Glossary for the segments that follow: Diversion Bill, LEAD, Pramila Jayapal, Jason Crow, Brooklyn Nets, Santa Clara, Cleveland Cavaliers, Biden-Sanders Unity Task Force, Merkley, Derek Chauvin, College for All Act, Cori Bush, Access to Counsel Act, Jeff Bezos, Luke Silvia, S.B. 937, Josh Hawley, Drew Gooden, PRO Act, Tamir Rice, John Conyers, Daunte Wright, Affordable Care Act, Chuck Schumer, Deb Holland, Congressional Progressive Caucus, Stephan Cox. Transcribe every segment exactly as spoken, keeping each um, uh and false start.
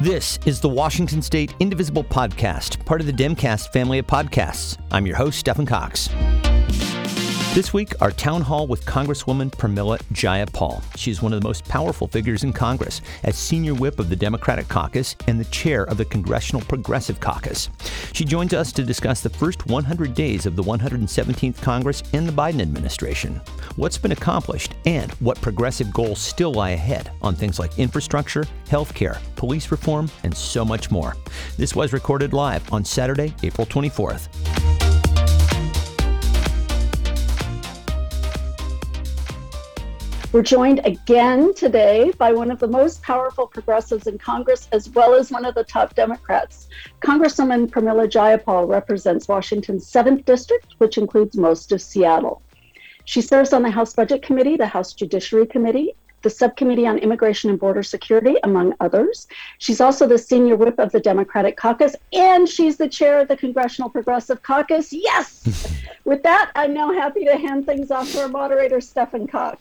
This is the Washington State Indivisible podcast, part of the Demcast family of podcasts. I'm your host, Stephan Cox. This week, our town hall with Congresswoman Pramila Jayapal. She's one of the most powerful figures in Congress as senior whip of the Democratic Caucus and the chair of the Congressional Progressive Caucus. She joins us to discuss the first one hundred days of the one hundred seventeenth Congress and the Biden administration, what's been accomplished, and what progressive goals still lie ahead on things like infrastructure, healthcare, police reform, and so much more. This was recorded live on Saturday, April twenty-fourth. We're joined again today by one of the most powerful progressives in Congress, as well as one of the top Democrats. Congresswoman Pramila Jayapal represents Washington's seventh district, which includes most of Seattle. She serves on the House Budget Committee, the House Judiciary Committee, the Subcommittee on Immigration and Border Security, among others. She's also the senior whip of the Democratic Caucus, and she's the chair of the Congressional Progressive Caucus. Yes! With that, I'm now happy to hand things off to our moderator, Stephan Cox.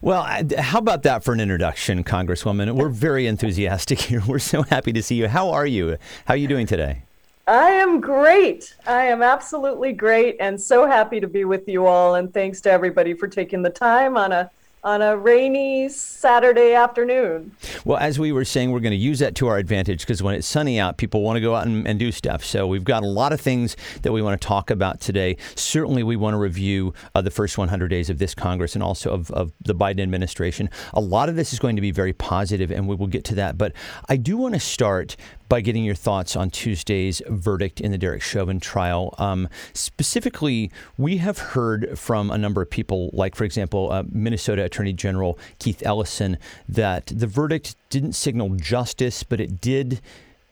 Well, how about that for an introduction, Congresswoman? We're very enthusiastic here. We're so happy to see you. How are you? How are you doing today? I am great. I am absolutely great and so happy to be with you all. And thanks to everybody for taking the time on a on a rainy Saturday afternoon. Well, as we were saying, we're going to use that to our advantage because when it's sunny out, people want to go out and, and do stuff. So we've got a lot of things that we want to talk about today. Certainly, we want to review uh, the first one hundred days of this Congress and also of, of the Biden administration. A lot of this is going to be very positive, and we will get to that. But I do want to start by getting your thoughts on Tuesday's verdict in the Derek Chauvin trial. Um, specifically, we have heard from a number of people, like, for example, uh, Minnesota Attorney General Keith Ellison, that the verdict didn't signal justice, but it did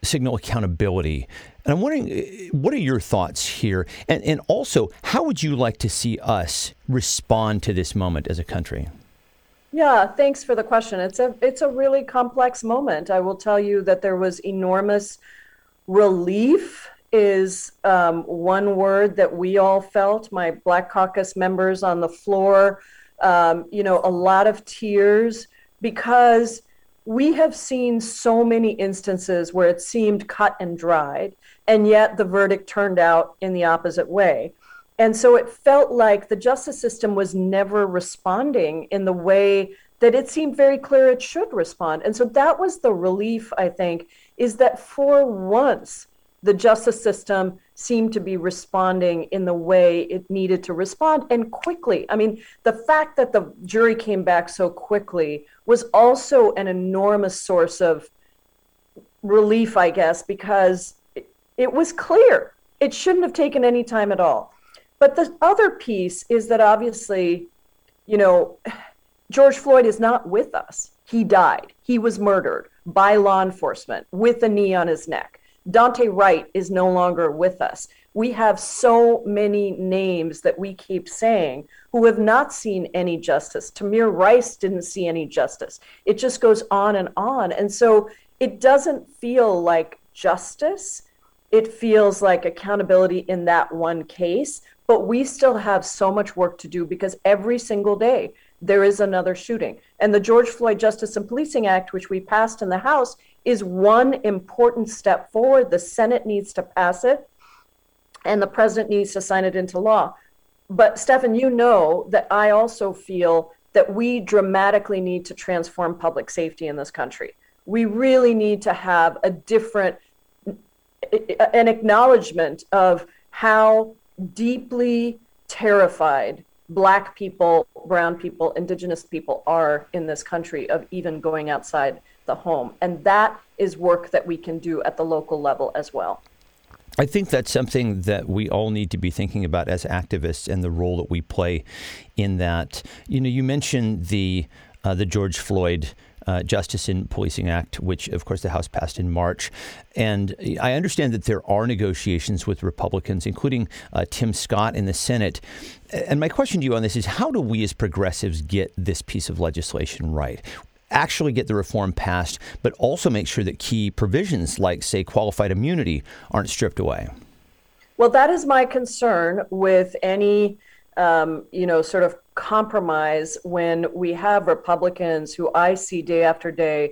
signal accountability. And I'm wondering, what are your thoughts here? And, and also, how would you like to see us respond to this moment as a country? Yeah, thanks for the question. It's a it's a really complex moment. I will tell you that there was enormous relief is um, one word that we all felt. My Black Caucus members on the floor, um, you know, a lot of tears because we have seen so many instances where it seemed cut and dried, and yet the verdict turned out in the opposite way. And so it felt like the justice system was never responding in the way that it seemed very clear it should respond. And so that was the relief, I think, is that for once, the justice system seemed to be responding in the way it needed to respond and quickly. I mean, the fact that the jury came back so quickly was also an enormous source of relief, I guess, because it was clear. It shouldn't have taken any time at all. But the other piece is that obviously, you know, George Floyd is not with us. He died. He was murdered by law enforcement with a knee on his neck. Daunte Wright is no longer with us. We have so many names that we keep saying who have not seen any justice. Tamir Rice didn't see any justice. It just goes on and on. And so it doesn't feel like justice. It feels like accountability in that one case, but we still have so much work to do because every single day there is another shooting. And the George Floyd Justice and Policing Act, which we passed in the House, is one important step forward. The Senate needs to pass it and the president needs to sign it into law. But Stephan, you know that I also feel that we dramatically need to transform public safety in this country. We really need to have a different an acknowledgement of how deeply terrified Black people, brown people, indigenous people are in this country of even going outside the home. And that is work that we can do at the local level as well. I think that's something that we all need to be thinking about as activists and the role that we play in that. You know, you mentioned the uh, the George Floyd Uh, Justice and Policing Act, which, of course, the House passed in March. And I understand that there are negotiations with Republicans, including uh, Tim Scott in the Senate. And my question to you on this is, how do we as progressives get this piece of legislation right? Actually get the reform passed, but also make sure that key provisions like, say, qualified immunity aren't stripped away? Well, that is my concern with any Um, you know, sort of compromise when we have Republicans who I see day after day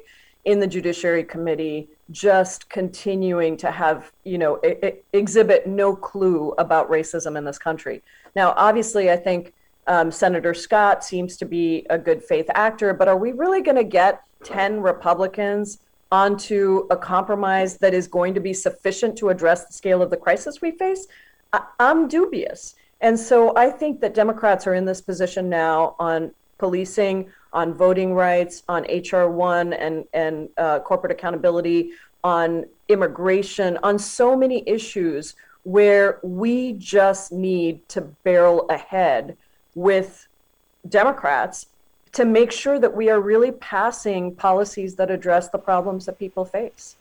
in the Judiciary Committee just continuing to have, you know, it, it exhibit no clue about racism in this country. Now, obviously, I think um, Senator Scott seems to be a good faith actor, but are we really going to get ten Republicans onto a compromise that is going to be sufficient to address the scale of the crisis we face? I- I'm dubious. And so I think that Democrats are in this position now on policing, on voting rights, on H R one and, and uh, corporate accountability, on immigration, on so many issues where we just need to barrel ahead with Democrats to make sure that we are really passing policies that address the problems that people face.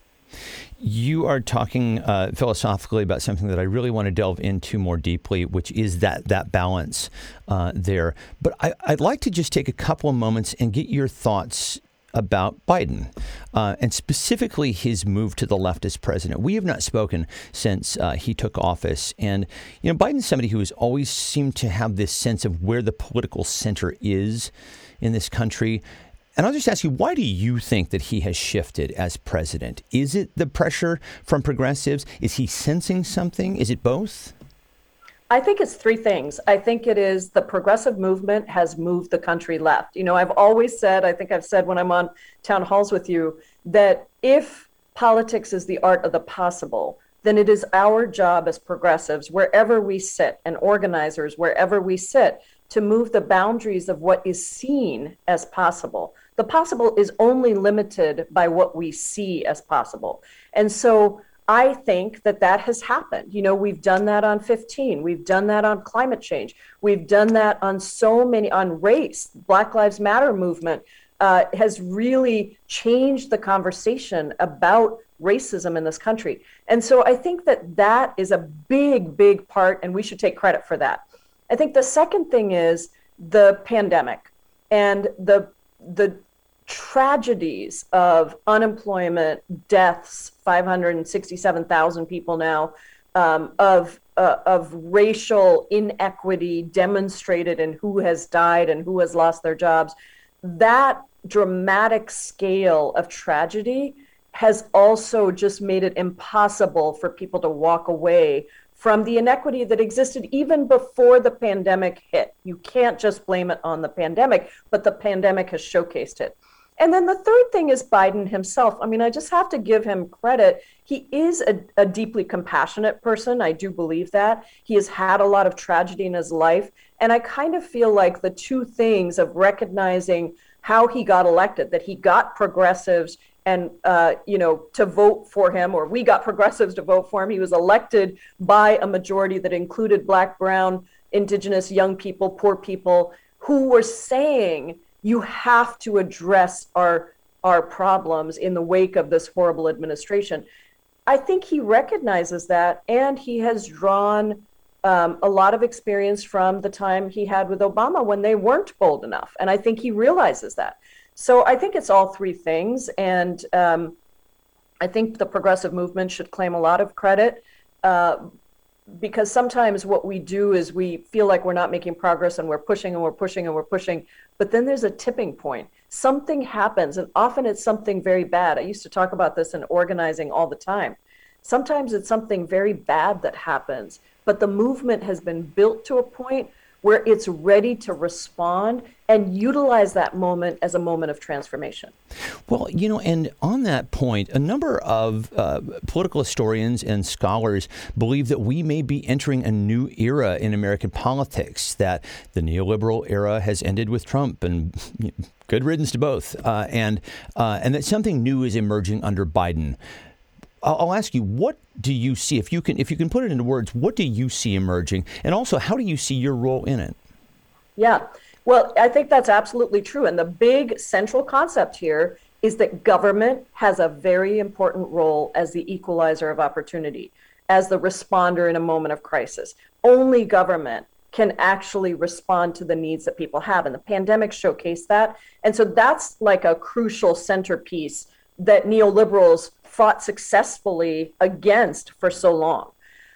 You are talking uh, philosophically about something that I really want to delve into more deeply, which is that that balance uh, there. But I, I'd like to just take a couple of moments and get your thoughts about Biden uh, and specifically his move to the left as president. We have not spoken since uh, he took office. And, you know, Biden's somebody who has always seemed to have this sense of where the political center is in this country. And I'll just ask you, why do you think that he has shifted as president? Is it the pressure from progressives? Is he sensing something? Is it both? I think it's three things. I think it is the progressive movement has moved the country left. You know, I've always said, I think I've said when I'm on town halls with you, that if politics is the art of the possible, then it is our job as progressives, wherever we sit, and organizers, wherever we sit, to move the boundaries of what is seen as possible. The possible is only limited by what we see as possible. And so I think that that has happened. You know, we've done that on fifteen. We've done that on climate change. We've done that on so many, on race. Black Lives Matter movement uh, has really changed the conversation about racism in this country. And so I think that that is a big, big part, and we should take credit for that. I think the second thing is the pandemic and the the tragedies of unemployment, deaths, five hundred sixty-seven thousand people now, um, of uh, of racial inequity demonstrated in who has died and who has lost their jobs. That dramatic scale of tragedy has also just made it impossible for people to walk away from the inequity that existed even before the pandemic hit. You can't just blame it on the pandemic, but the pandemic has showcased it. And then the third thing is Biden himself. I mean, I just have to give him credit. He is a, a deeply compassionate person. I do believe that. He has had a lot of tragedy in his life. And I kind of feel like the two things of recognizing how he got elected, that he got progressives and, uh, you know, to vote for him, or we got progressives to vote for him. He was elected by a majority that included Black, Brown, Indigenous, young people, poor people, who were saying, you have to address our, our problems in the wake of this horrible administration. I think he recognizes that, and he has drawn um, a lot of experience from the time he had with Obama when they weren't bold enough. And I think he realizes that. So I think it's all three things, and um, I think the progressive movement should claim a lot of credit uh, because sometimes what we do is we feel like we're not making progress and we're pushing and we're pushing and we're pushing, but then there's a tipping point. Something happens, and often it's something very bad. I used to talk about this in organizing all the time. Sometimes it's something very bad that happens, but the movement has been built to a point where it's ready to respond and utilize that moment as a moment of transformation. Well, you know, and on that point, a number of uh, political historians and scholars believe that we may be entering a new era in American politics, that the neoliberal era has ended with Trump, and you know, good riddance to both, uh, and, uh, and that something new is emerging under Biden. I'll ask you, what do you see, if you can if you can put it into words, what do you see emerging? And also, how do you see your role in it? Yeah, well, I think that's absolutely true. And the big central concept here is that government has a very important role as the equalizer of opportunity, as the responder in a moment of crisis. Only government can actually respond to the needs that people have. And the pandemic showcased that. And so that's like a crucial centerpiece that neoliberals fought successfully against for so long.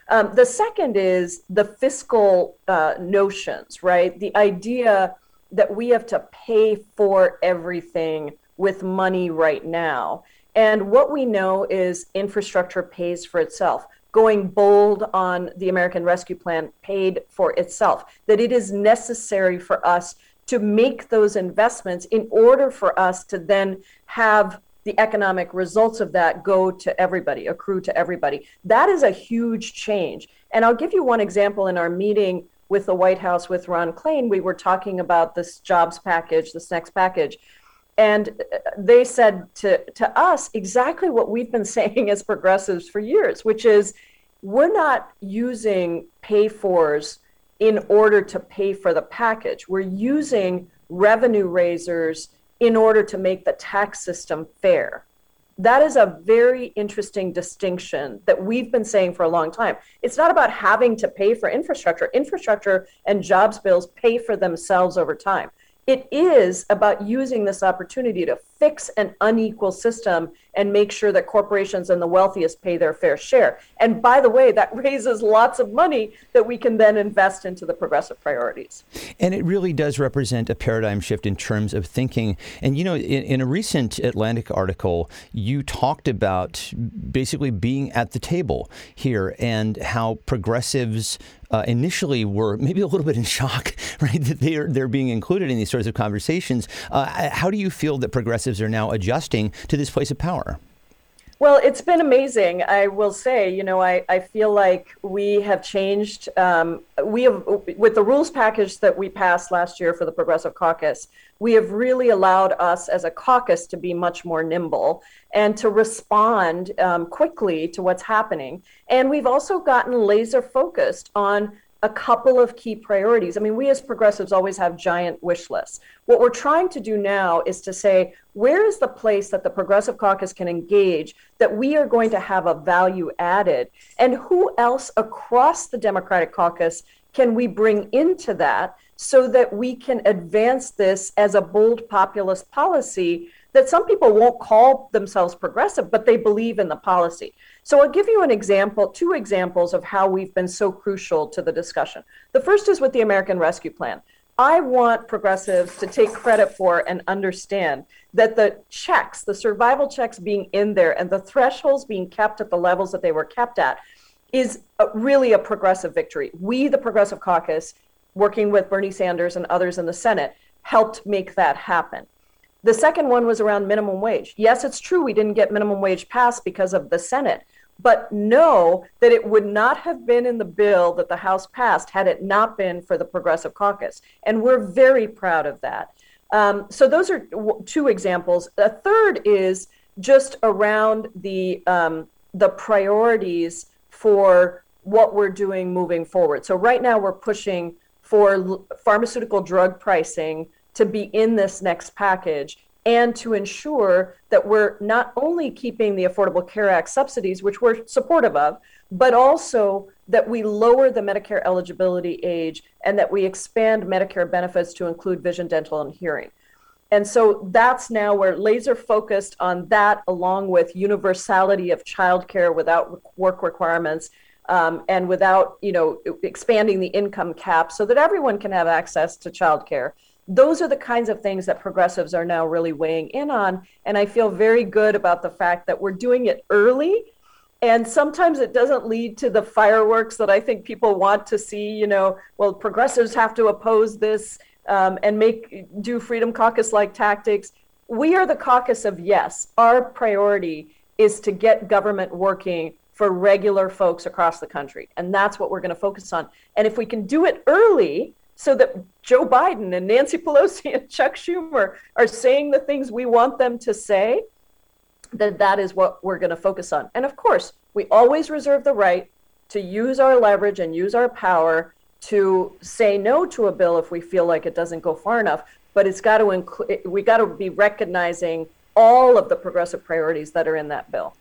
Um, the second is the fiscal uh, notions, right? The idea that we have to pay for everything with money right now. And what we know is infrastructure pays for itself. Going bold on the American Rescue Plan paid for itself, that it is necessary for us to make those investments in order for us to then have the economic results of that go to everybody, accrue to everybody. That is a huge change. And I'll give you one example. In our meeting with the White House with Ron Klain, we were talking about this jobs package, this next package. And they said to, to us exactly what we've been saying as progressives for years, which is we're not using pay-fors in order to pay for the package. We're using revenue raisers in order to make the tax system fair. That is a very interesting distinction that we've been saying for a long time. It's not about having to pay for infrastructure. Infrastructure and jobs bills pay for themselves over time. It is about using this opportunity to fix an unequal system and make sure that corporations and the wealthiest pay their fair share. And by the way, that raises lots of money that we can then invest into the progressive priorities. And it really does represent a paradigm shift in terms of thinking. And, you know, in, in a recent Atlantic article, you talked about basically being at the table here and how progressives Uh, initially were maybe a little bit in shock, right, that they're they're being included in these sorts of conversations. Uh, how do you feel that progressives are now adjusting to this place of power? Well, it's been amazing. I will say, you know, I, I feel like we have changed. Um, we have, with the rules package that we passed last year for the Progressive Caucus, we have really allowed us as a caucus to be much more nimble and to respond um, quickly to what's happening. And we've also gotten laser focused on a couple of key priorities. I mean, we as progressives always have giant wish lists. What we're trying to do now is to say, where is the place that the Progressive Caucus can engage that we are going to have a value added? And who else across the Democratic Caucus can we bring into that so that we can advance this as a bold populist policy that some people won't call themselves progressive, but they believe in the policy. So I'll give you an example, two examples of how we've been so crucial to the discussion. The first is with the American Rescue Plan. I want progressives to take credit for and understand that the checks, the survival checks being in there and the thresholds being kept at the levels that they were kept at is a, really a progressive victory. We, the Progressive Caucus, working with Bernie Sanders and others in the Senate, helped make that happen. The second one was around minimum wage. Yes, it's true we didn't get minimum wage passed because of the Senate, but know that it would not have been in the bill that the House passed had it not been for the Progressive Caucus. And we're very proud of that. Um, so those are w- two examples. A third is just around the um, the priorities for what we're doing moving forward. So right now we're pushing for l- pharmaceutical drug pricing to be in this next package and to ensure that we're not only keeping the Affordable Care Act subsidies, which we're supportive of, but also that we lower the Medicare eligibility age and that we expand Medicare benefits to include vision, dental, and hearing. And so that's now we're laser focused on that, along with universality of childcare without work requirements um, and without, you know, expanding the income cap so that everyone can have access to childcare. Those are the kinds of things that progressives are now really weighing in on. And I feel very good about the fact that we're doing it early. And sometimes it doesn't lead to the fireworks that I think people want to see, you know, well, progressives have to oppose this um, and make do Freedom Caucus-like tactics. We are the caucus of yes. Our priority is to get government working for regular folks across the country. And that's what we're going to focus on. And if we can do it early, so that Joe Biden and Nancy Pelosi and Chuck Schumer are saying the things we want them to say, then that is what we're going to focus on. And of course, we always reserve the right to use our leverage and use our power to say no to a bill if we feel like it doesn't go far enough. But it's got to inclu- we got to be recognizing all of the progressive priorities that are in that bill.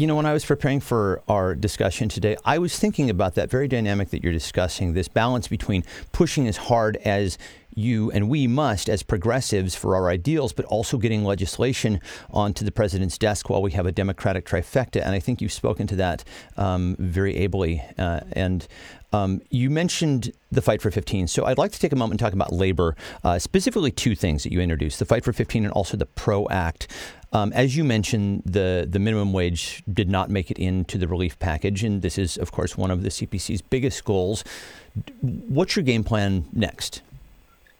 You know, when I was preparing for our discussion today, I was thinking about that very dynamic that you're discussing, this balance between pushing as hard as you and we must, as progressives, for our ideals, but also getting legislation onto the president's desk while we have a Democratic trifecta. And I think you've spoken to that um, very ably. Uh, and um, you mentioned the Fight for fifteen. So I'd like to take a moment and talk about labor, uh, specifically two things that you introduced, the Fight for fifteen and also the PRO Act. Um, as you mentioned, the, the minimum wage did not make it into the relief package. And this is, of course, one of the C P C's biggest goals. What's your game plan next?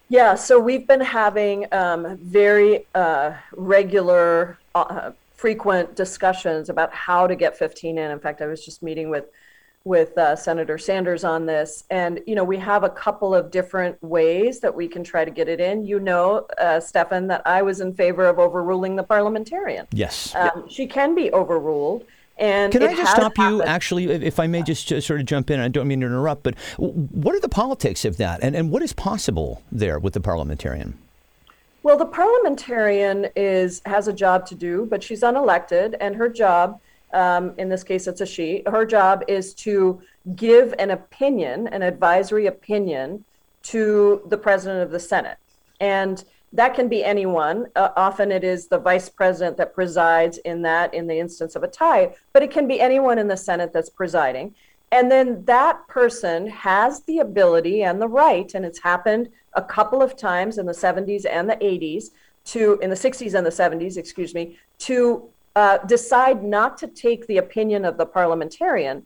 Yeah, so we've been having um, very uh, regular, uh, frequent discussions about how to get fifteen in. In fact, I was just meeting with with uh, Senator Sanders on this. And, you know, we have a couple of different ways that we can try to get it in. You know, uh, Stephan, that I was in favor of overruling the parliamentarian. Yes. Um, yeah. She can be overruled. And can I just stop happened. you, actually, if I may just sort of jump in? I don't mean to interrupt, but what are the politics of that? And, and what is possible there with the parliamentarian? Well, the parliamentarian is has a job to do, but she's unelected, and her job, um, in this case, it's a she, her job is to give an opinion, an advisory opinion, to the president of the Senate. And that can be anyone. Uh, often it is the vice president that presides in that, in the instance of a tie, but it can be anyone in the Senate that's presiding. And then that person has the ability and the right, and it's happened a couple of times in the seventies and the eighties, to, in the sixties and the seventies, excuse me, to uh, decide not to take the opinion of the parliamentarian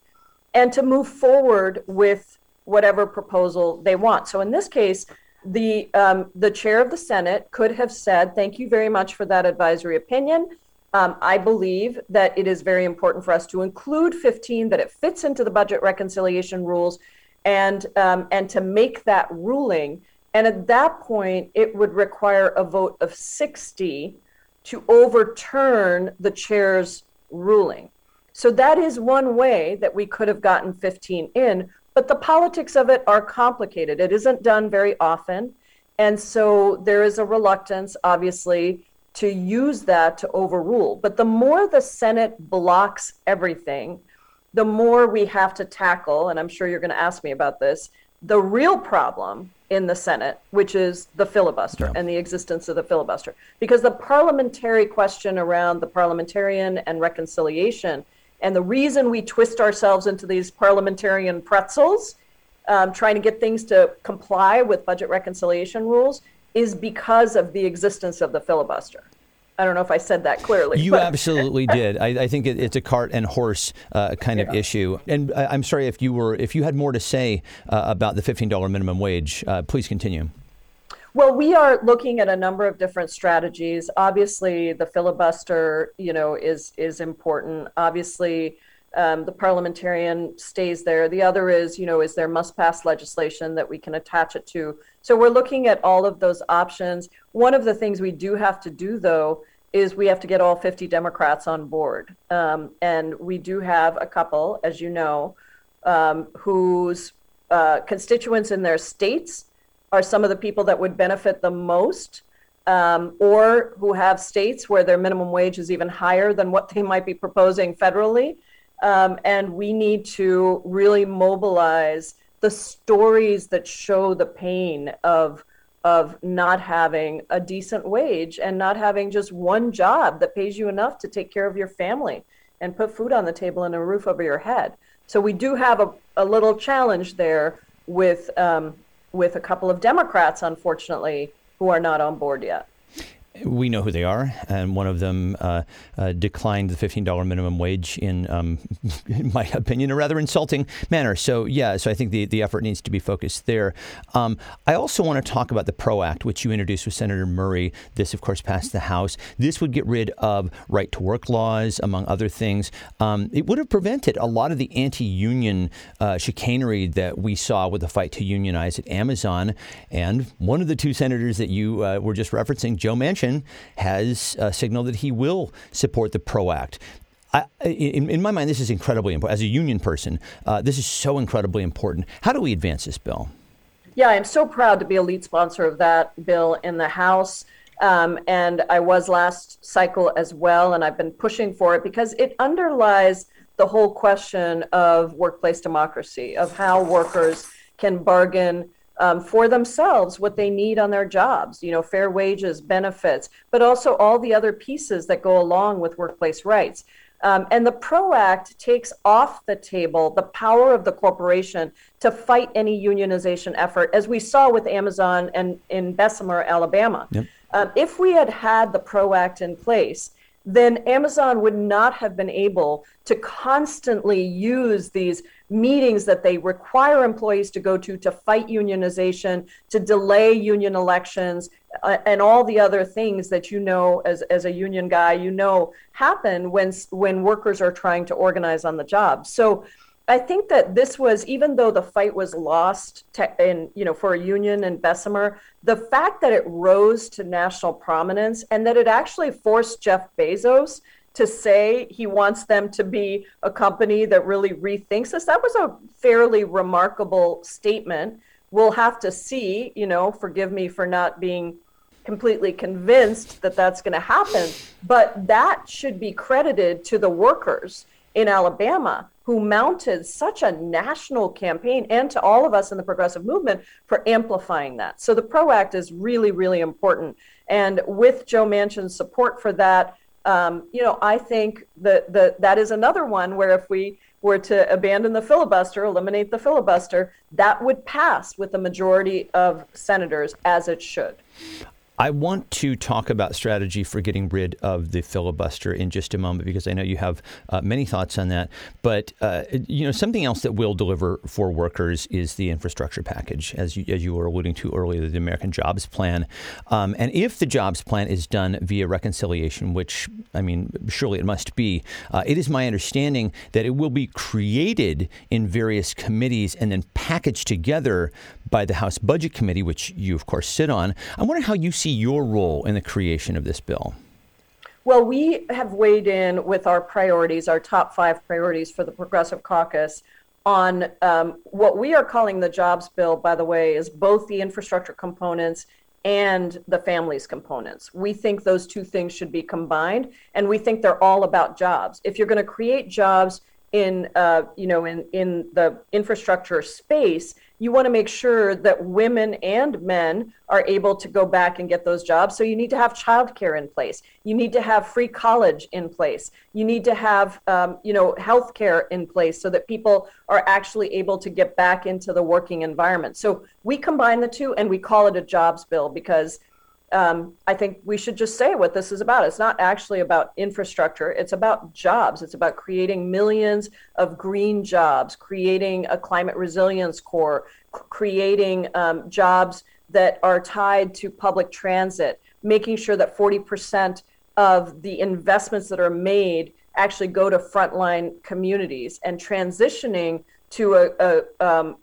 and to move forward with whatever proposal they want. So in this case, The um, the chair of the Senate could have said, thank you very much for that advisory opinion. Um, I believe that it is very important for us to include fifteen, that it fits into the budget reconciliation rules, and um, and to make that ruling. And at that point, it would require a vote of sixty to overturn the chair's ruling. So that is one way that we could have gotten fifteen in. But the politics of it are complicated. It isn't done very often. And so there is a reluctance, obviously, to use that to overrule. But the more the Senate blocks everything, the more we have to tackle, and I'm sure you're going to ask me about this, the real problem in the Senate, which is the filibuster yeah. and the existence of the filibuster. Because the parliamentary question around the parliamentarian and reconciliation, and the reason we twist ourselves into these parliamentarian pretzels, um, trying to get things to comply with budget reconciliation rules, is because of the existence of the filibuster. I don't know if I said that clearly. You but. absolutely did. I, I think it, it's a cart and horse uh, kind yeah. of issue. And I, I'm sorry if you were, if you had more to say uh, about the fifteen dollars minimum wage. Uh, please continue. Well, we are looking at a number of different strategies. Obviously, the filibuster, you know, is is important. Obviously, um, the parliamentarian stays there. The other is, you know, is there must-pass legislation that we can attach it to? So we're looking at all of those options. One of the things we do have to do, though, is we have to get all fifty Democrats on board. Um, and we do have a couple, as you know, um, whose uh, constituents in their states are some of the people that would benefit the most, um, or who have states where their minimum wage is even higher than what they might be proposing federally. Um, and we need to really mobilize the stories that show the pain of, of not having a decent wage and not having just one job that pays you enough to take care of your family and put food on the table and a roof over your head. So we do have a, a little challenge there with, um, with a couple of Democrats, unfortunately, who are not on board yet. We know who they are, and one of them uh, uh, declined the fifteen dollars minimum wage in, um, in my opinion, a rather insulting manner. So, yeah, so I think the, the effort needs to be focused there. Um, I also want to talk about the PRO Act, which you introduced with Senator Murray. This, of course, passed the House. This would get rid of right-to-work laws, among other things. Um, it would have prevented a lot of the anti-union uh, chicanery that we saw with the fight to unionize at Amazon. And one of the two senators that you uh, were just referencing, Joe Manchin, has uh, signaled that he will support the PRO Act. I, in, in my mind, this is incredibly important. As a union person, uh, this is so incredibly important. How do we advance this bill? Yeah, I'm so proud to be a lead sponsor of that bill in the House. Um, and I was last cycle as well. And I've been pushing for it because it underlies the whole question of workplace democracy, of how workers can bargain um, for themselves what they need on their jobs, you know, fair wages, benefits, but also all the other pieces that go along with workplace rights. Um, and the PRO Act takes off the table the power of the corporation to fight any unionization effort, as we saw with Amazon and in Bessemer, Alabama. Yep. Um, if we had had the PRO Act in place, then Amazon would not have been able to constantly use these meetings that they require employees to go to to fight unionization, to delay union elections, uh, and all the other things that, you know, as, as a union guy, you know, happen when when workers are trying to organize on the job. So I think that this was, even though the fight was lost to, in, you know, for a union in Bessemer, the fact that it rose to national prominence and that it actually forced Jeff Bezos to say he wants them to be a company that really rethinks this, that was a fairly remarkable statement. We'll have to see, you know, forgive me for not being completely convinced that that's going to happen, but that should be credited to the workers in Alabama, who mounted such a national campaign, and to all of us in the progressive movement for amplifying that. So the PRO Act is really, really important. And with Joe Manchin's support for that, um, you know, I think that, that that is another one where if we were to abandon the filibuster, eliminate the filibuster, that would pass with a majority of senators, as it should. I want to talk about strategy for getting rid of the filibuster in just a moment, because I know you have uh, many thoughts on that. But, uh, you know, something else that will deliver for workers is the infrastructure package, as you, as you were alluding to earlier, the American Jobs Plan. Um, and if the Jobs Plan is done via reconciliation, which, I mean, surely it must be, uh, it is my understanding that it will be created in various committees and then packaged together by the House Budget Committee, which you, of course, sit on. I wonder how you see your role in the creation of this bill? Well, we have weighed in with our priorities, our top five priorities for the Progressive Caucus on um, what we are calling the jobs bill, by the way, is both the infrastructure components and the families components. We think those two things should be combined, and we think they're all about jobs. If you're going to create jobs in, uh, you know, in, in the infrastructure space, you want to make sure that women and men are able to go back and get those jobs. So you need to have childcare in place. You need to have free college in place. You need to have, um, you know, healthcare in place so that people are actually able to get back into the working environment. So we combine the two and we call it a jobs bill because um, I think we should just say what this is about. It's not actually about infrastructure. It's about jobs. It's about creating millions of green jobs, creating a climate resilience corps, c- creating um, jobs that are tied to public transit, making sure that forty percent of the investments that are made actually go to frontline communities, and transitioning to a, a um,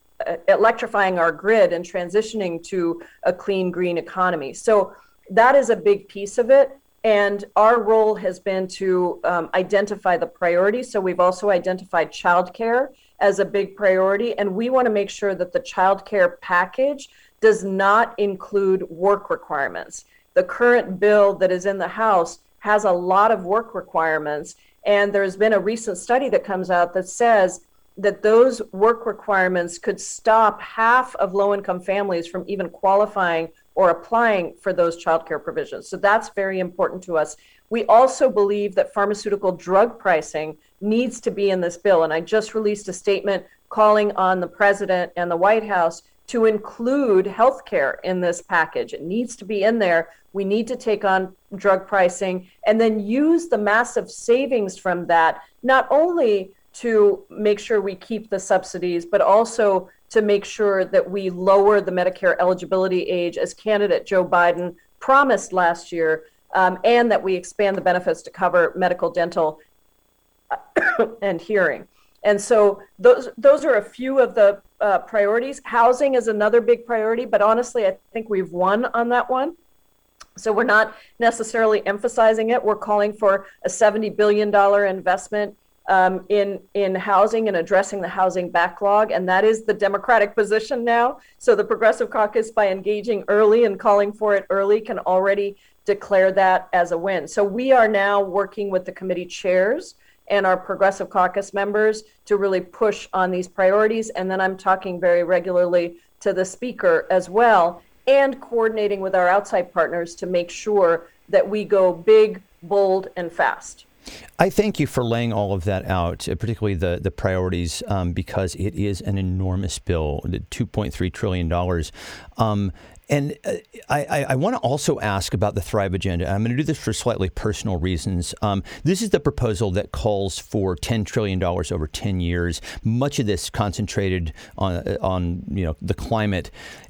electrifying our grid and transitioning to a clean, green economy. So that is a big piece of it. And our role has been to um, identify the priorities. So we've also identified childcare as a big priority. And we want to make sure that the childcare package does not include work requirements. The current bill that is in the House has a lot of work requirements. And there's been a recent study that comes out that says that those work requirements could stop half of low-income families from even qualifying or applying for those childcare provisions. So that's very important to us. We also believe that pharmaceutical drug pricing needs to be in this bill. And I just released a statement calling on the president and the White House to include healthcare in this package. It needs to be in there. We need to take on drug pricing and then use the massive savings from that, not only to make sure we keep the subsidies, but also to make sure that we lower the Medicare eligibility age, as candidate Joe Biden promised last year, um, and that we expand the benefits to cover medical, dental, and hearing. And so those those are a few of the uh, priorities. Housing is another big priority, but honestly, I think we've won on that one. So we're not necessarily emphasizing it. We're calling for a seventy billion dollars investment Um, in in housing and addressing the housing backlog. And that is the Democratic position now. So the Progressive Caucus, by engaging early and calling for it early, can already declare that as a win. So we are now working with the committee chairs and our Progressive Caucus members to really push on these priorities. And then I'm talking very regularly to the speaker as well, and coordinating with our outside partners to make sure that we go big, bold, and fast. I thank you for laying all of that out, particularly the, the priorities, um, because it is an enormous bill, two point three trillion dollars. Um, And I, I, I want to also ask about the Thrive Agenda. I'm going to do this for slightly personal reasons. Um, this is the proposal that calls for ten trillion dollars over ten years, much of this concentrated on, on you know, the climate.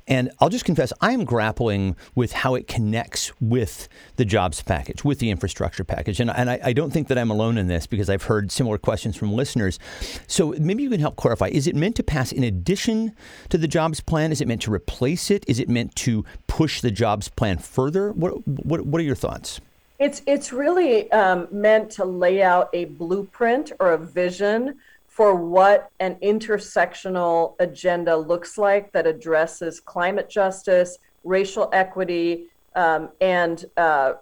And I'll just confess, I'm grappling with how it connects with the jobs package, with the infrastructure package. And, and I, I don't think that I'm alone in this, because I've heard similar questions from listeners. So maybe you can help clarify. Is it meant to pass in addition to the jobs plan? Is it meant to replace it? Is it meant to push the jobs plan further? What what, what are your thoughts? It's, it's really um, meant to lay out a blueprint or a vision for what an intersectional agenda looks like that addresses climate justice, racial equity, um, and uh,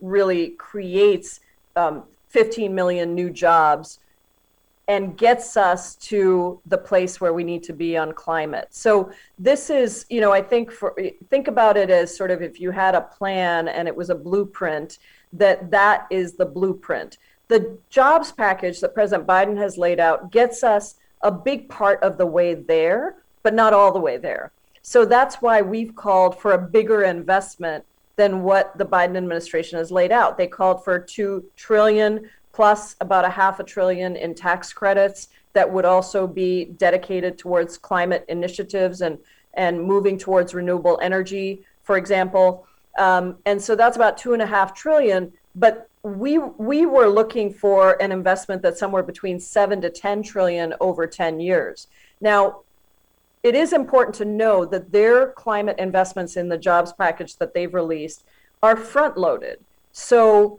really creates um, fifteen million new jobs and gets us to the place where we need to be on climate. So this is, you know, I think for think about it as sort of if you had a plan and it was a blueprint, that that is the blueprint. The jobs package that President Biden has laid out gets us a big part of the way there, but not all the way there. So that's why we've called for a bigger investment than what the Biden administration has laid out. They called for two trillion dollars plus about a half a trillion in tax credits that would also be dedicated towards climate initiatives and, and moving towards renewable energy, for example. Um, and so that's about two and a half trillion, but We we were looking for an investment that's somewhere between seven to ten trillion over ten years. Now, it is important to know that their climate investments in the jobs package that they've released are front loaded. So,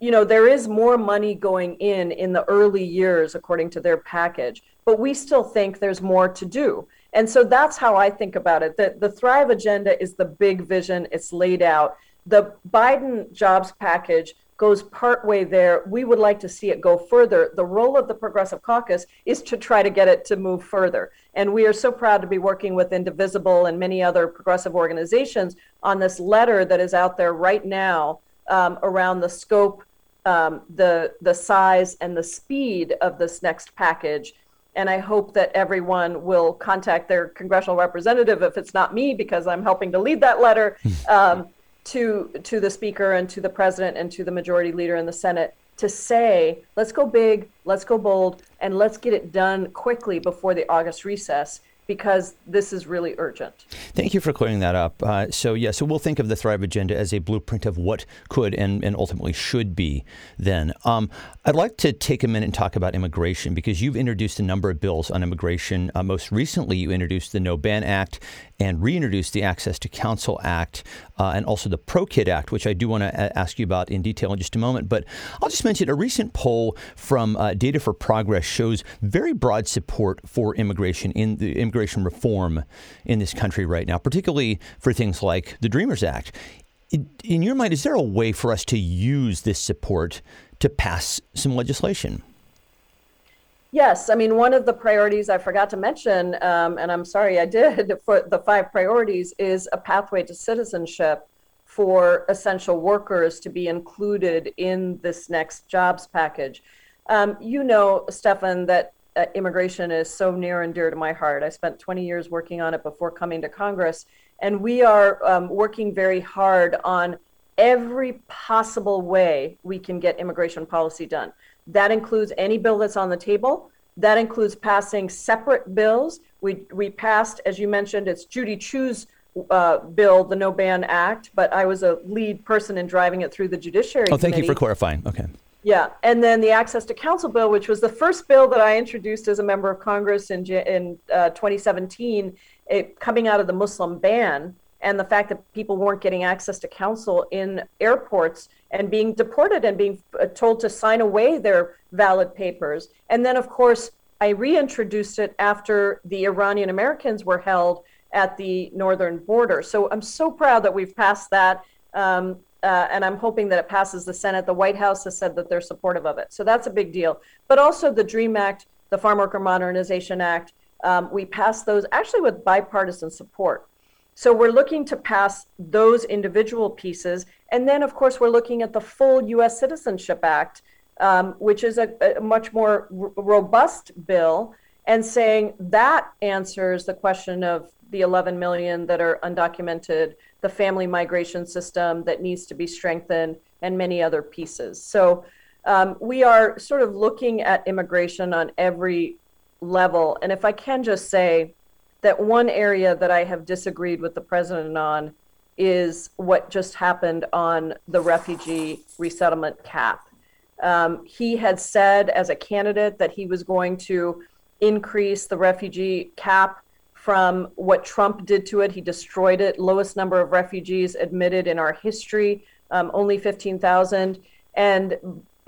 you know, there is more money going in in the early years, according to their package, but we still think there's more to do. And so that's how I think about it. The, the Thrive Agenda is the big vision. It's laid out. The Biden jobs package goes partway there. We would like to see it go further. The role of the Progressive Caucus is to try to get it to move further. And we are so proud to be working with Indivisible and many other progressive organizations on this letter that is out there right now um, around the scope, um, the, the size, and the speed of this next package. And I hope that everyone will contact their congressional representative, if it's not me, because I'm helping to lead that letter, um, to to the speaker and to the president and to the majority leader in the Senate to say, let's go big, let's go bold, and let's get it done quickly before the August recess, because this is really urgent. Thank you for clearing that up. Uh, so, yeah, so we'll think of the Thrive Agenda as a blueprint of what could and, and ultimately should be then. Um, I'd like to take a minute and talk about immigration, because you've introduced a number of bills on immigration. Uh, most recently, you introduced the No Ban Act and reintroduced the Access to Counsel Act uh, and also the Pro-Kid Act, which I do want to ask you about in detail in just a moment. But I'll just mention a recent poll from uh, Data for Progress shows very broad support for immigration in the immigration reform in this country right now, particularly for things like the DREAMers Act. In your mind, is there a way for us to use this support to pass some legislation? Yes. I mean, one of the priorities I forgot to mention, um, and I'm sorry I did, for the five priorities, is a pathway to citizenship for essential workers to be included in this next jobs package. Um, you know, Stephan, that Uh, immigration is so near and dear to my heart. I spent twenty years working on it before coming to Congress, and we are um, working very hard on every possible way we can get immigration policy done. That includes any bill that's on the table. That includes passing separate bills. We we passed, as you mentioned, it's Judy Chu's uh, bill, the No Ban Act, but I was a lead person in driving it through the Judiciary Committee. Oh, thank you for clarifying. Okay. Yeah, and then the Access to Counsel bill, which was the first bill that I introduced as a member of Congress in in uh, twenty seventeen, it, coming out of the Muslim ban and the fact that people weren't getting access to counsel in airports and being deported and being told to sign away their valid papers. And then, of course, I reintroduced it after the Iranian Americans were held at the northern border. So I'm so proud that we've passed that. Um, Uh, and I'm hoping that it passes the Senate. The White House has said that they're supportive of it. So that's a big deal. But also the DREAM Act, the Farm Worker Modernization Act, Um, we passed those actually with bipartisan support. So we're looking to pass those individual pieces. And then, of course, we're looking at the full U S Citizenship Act, um, which is a, a much more r- robust bill, and saying that answers the question of the eleven million that are undocumented, the family migration system that needs to be strengthened, and many other pieces. So um, we are sort of looking at immigration on every level. And if I can just say that one area that I have disagreed with the president on is what just happened on the refugee resettlement cap. Um, he had said as a candidate that he was going to increase the refugee cap from what Trump did to it. He destroyed it. Lowest number of refugees admitted in our history, um, only fifteen thousand. And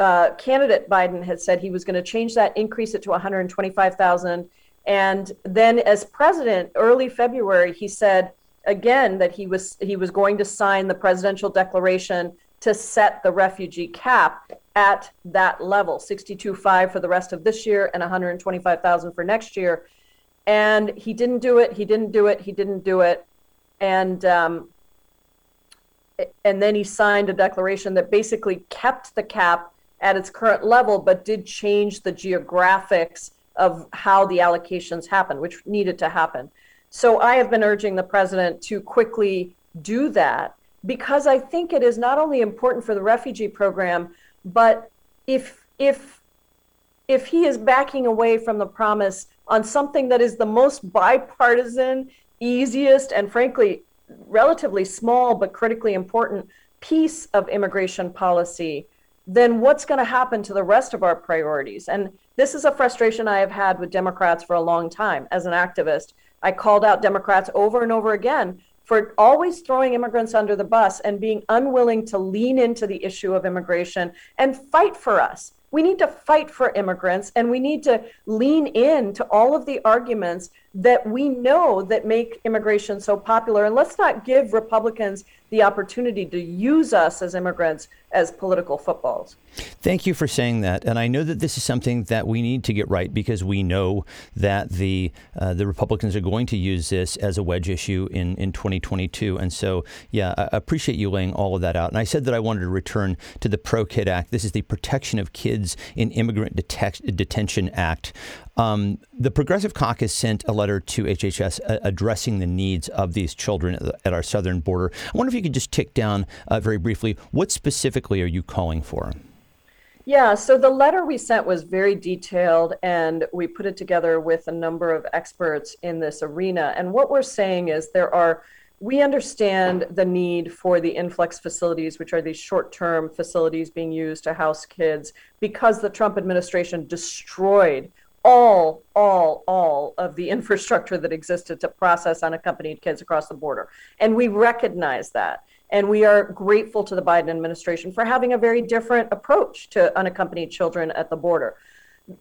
uh, candidate Biden had said he was going to change that, increase it to one hundred twenty-five thousand. And then as president, early February, he said again that he was he was going to sign the presidential declaration to set the refugee cap at that level, sixty-two thousand five hundred for the rest of this year and one hundred twenty-five thousand for next year. And he didn't do it, he didn't do it, he didn't do it. And um, and then he signed a declaration that basically kept the cap at its current level, but did change the geographics of how the allocations happen, which needed to happen. So I have been urging the president to quickly do that, because I think it is not only important for the refugee program, but if if if he is backing away from the promise on something that is the most bipartisan, easiest, and frankly, relatively small but critically important piece of immigration policy, then what's going to happen to the rest of our priorities? And this is a frustration I have had with Democrats for a long time. As an activist, I called out Democrats over and over again for always throwing immigrants under the bus and being unwilling to lean into the issue of immigration and fight for us. We need to fight for immigrants, and we need to lean in to all of the arguments that we know that make immigration so popular. And let's not give Republicans the opportunity to use us as immigrants as political footballs. Thank you for saying that. And I know that this is something that we need to get right, because we know that the uh, the Republicans are going to use this as a wedge issue in, in twenty twenty-two. And so, yeah, I appreciate you laying all of that out. And I said that I wanted to return to the Pro-Kid Act. This is the Protection of Kids in Immigrant Detec- Detention Act. Um, the Progressive Caucus sent a letter to H H S uh, addressing the needs of these children at, the, at our southern border. I wonder if you could just tick down uh, very briefly, what specifically are you calling for? Yeah, so the letter we sent was very detailed, and we put it together with a number of experts in this arena. And what we're saying is there are, we understand the need for the influx facilities, which are these short-term facilities being used to house kids, because the Trump administration destroyed all, all, all of the infrastructure that existed to process unaccompanied kids across the border. And we recognize that. And we are grateful to the Biden administration for having a very different approach to unaccompanied children at the border.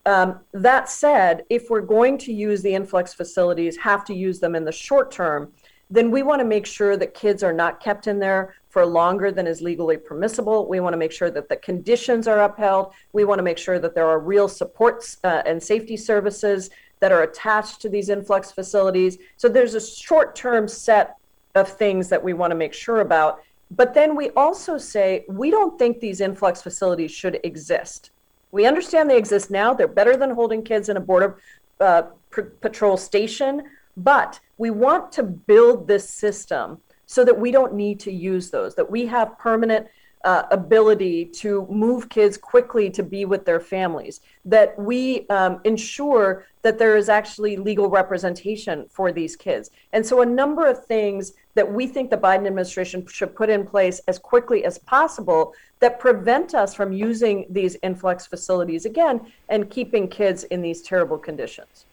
Um, that said, if we're going to use the influx facilities, have to use them in the short term, then we want to make sure that kids are not kept in there for longer than is legally permissible. We want to make sure that the conditions are upheld. We want to make sure that there are real supports uh, and safety services that are attached to these influx facilities. So there's a short-term set of things that we want to make sure about. But then we also say, we don't think these influx facilities should exist. We understand they exist now. They're better than holding kids in a border uh, pr- patrol station, but we want to build this system so that we don't need to use those, that we have permanent uh, ability to move kids quickly to be with their families, that we um, ensure that there is actually legal representation for these kids. And so a number of things that we think the Biden administration should put in place as quickly as possible that prevent us from using these influx facilities again and keeping kids in these terrible conditions.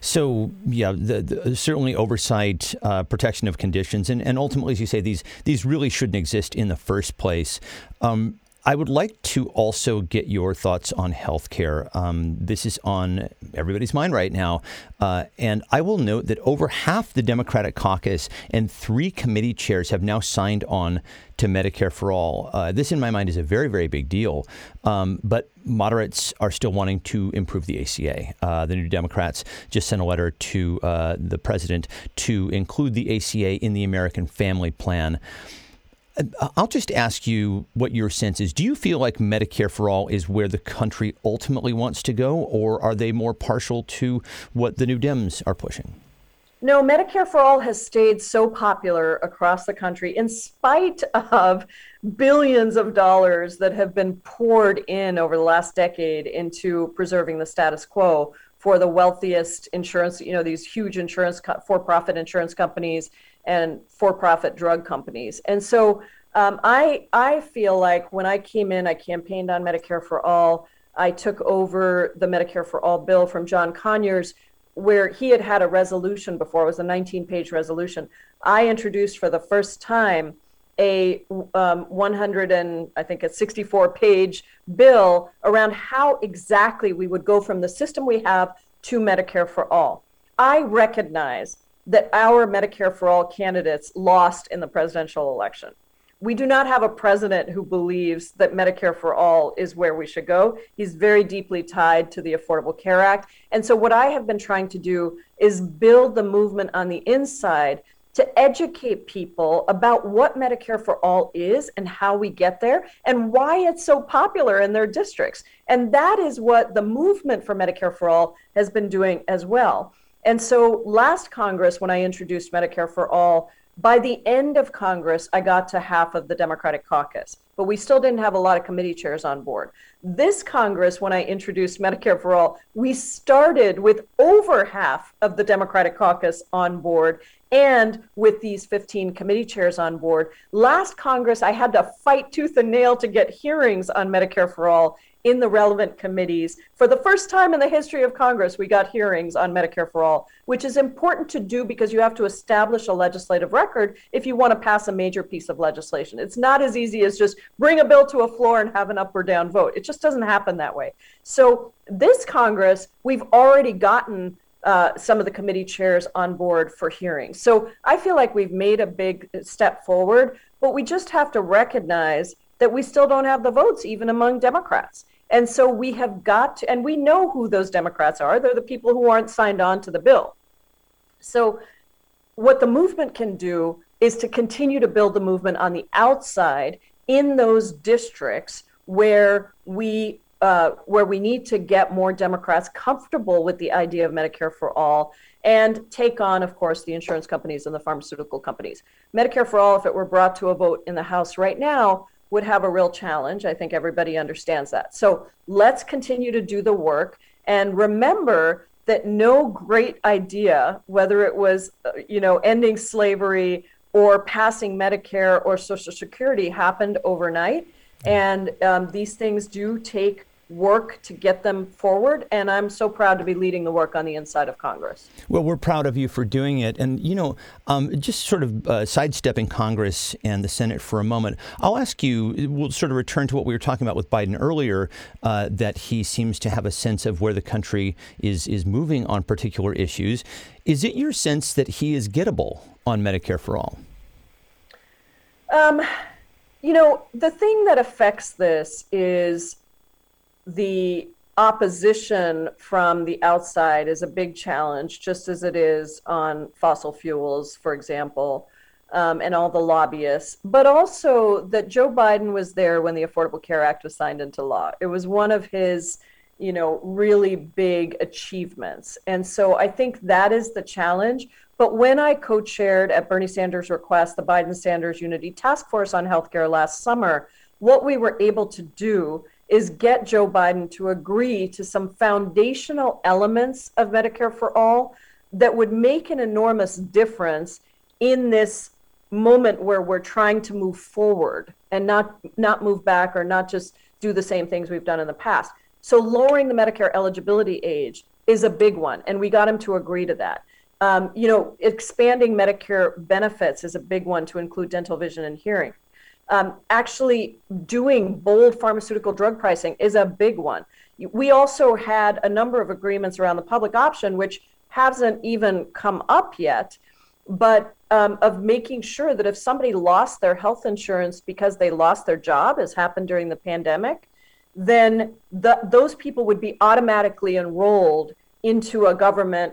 So, yeah, the, the, certainly oversight, uh, protection of conditions, and, and ultimately, as you say, these these really shouldn't exist in the first place. Um, I would like to also get your thoughts on health care. Um, this is on everybody's mind right now. Uh, and I will note that over half the Democratic caucus and three committee chairs have now signed on to Medicare for All. Uh, this, in my mind, is a very, very big deal. Um, but moderates are still wanting to improve the A C A. Uh, the New Democrats just sent a letter to uh, the president to include the A C A in the American Family Plan. I'll just ask you what your sense is. Do you feel like Medicare for All is where the country ultimately wants to go, or are they more partial to what the New Dems are pushing? No, Medicare for All has stayed so popular across the country in spite of billions of dollars that have been poured in over the last decade into preserving the status quo for the wealthiest insurance, you know, these huge insurance, for-profit insurance companies and for-profit drug companies. And so um, I I feel like when I came in, I campaigned on Medicare for All. I took over the Medicare for All bill from John Conyers, where he had had a resolution before. It was a nineteen-page resolution. I introduced for the first time a um, one hundred and I think a sixty-four page bill around how exactly we would go from the system we have to Medicare for All. I recognize that our Medicare for All candidates lost in the presidential election. We do not have a president who believes that Medicare for All is where we should go. He's very deeply tied to the Affordable Care Act. And so what I have been trying to do is build the movement on the inside to educate people about what Medicare for All is and how we get there and why it's so popular in their districts. And that is what the movement for Medicare for All has been doing as well. And so last Congress, when I introduced Medicare for All, by the end of Congress, I got to half of the Democratic caucus, but we still didn't have a lot of committee chairs on board. This Congress, when I introduced Medicare for All, we started with over half of the Democratic caucus on board and with these fifteen committee chairs on board. Last Congress, I had to fight tooth and nail to get hearings on Medicare for All in the relevant committees. For the first time in the history of Congress, we got hearings on Medicare for All, which is important to do because you have to establish a legislative record if you want to pass a major piece of legislation. It's not as easy as just bring a bill to a floor and have an up or down vote. It just doesn't happen that way. So this Congress, we've already gotten uh, some of the committee chairs on board for hearings. So I feel like we've made a big step forward, but we just have to recognize that we still don't have the votes even among Democrats. And so we have got to, and we know who those Democrats are. They're the people who aren't signed on to the bill. So what the movement can do is to continue to build the movement on the outside in those districts where we uh, where we need to get more Democrats comfortable with the idea of Medicare for All and take on, of course, the insurance companies and the pharmaceutical companies. Medicare for All, if it were brought to a vote in the House right now, would have a real challenge. I think everybody understands that. So let's continue to do the work and remember that no great idea, whether it was, you know, ending slavery or passing Medicare or Social Security, happened overnight. And um, these things do take work to get them forward. And I'm so proud to be leading the work on the inside of Congress. Well, we're proud of you for doing it. And, you know, um, just sort of uh, sidestepping Congress and the Senate for a moment, I'll ask you, we'll sort of return to what we were talking about with Biden earlier, uh, that he seems to have a sense of where the country is is moving on particular issues. Is it your sense that he is gettable on Medicare for All? Um, you know, the thing that affects this is the opposition from the outside is a big challenge, just as it is on fossil fuels, for example, um, and all the lobbyists, but also that Joe Biden was there when the Affordable Care Act was signed into law. It was one of his, you know, really big achievements. And so I think that is the challenge. But when I co-chaired at Bernie Sanders' request, the Biden-Sanders Unity Task Force on Healthcare last summer, what we were able to do is get Joe Biden to agree to some foundational elements of Medicare for All that would make an enormous difference in this moment where we're trying to move forward and not, not move back or not just do the same things we've done in the past. So lowering the Medicare eligibility age is a big one, and we got him to agree to that. Um, you know, expanding Medicare benefits is a big one to include dental, vision, and hearing. Um, actually doing bold pharmaceutical drug pricing is a big one. We also had a number of agreements around the public option, which hasn't even come up yet, but um, of making sure that if somebody lost their health insurance because they lost their job, as happened during the pandemic, then the, those people would be automatically enrolled into a government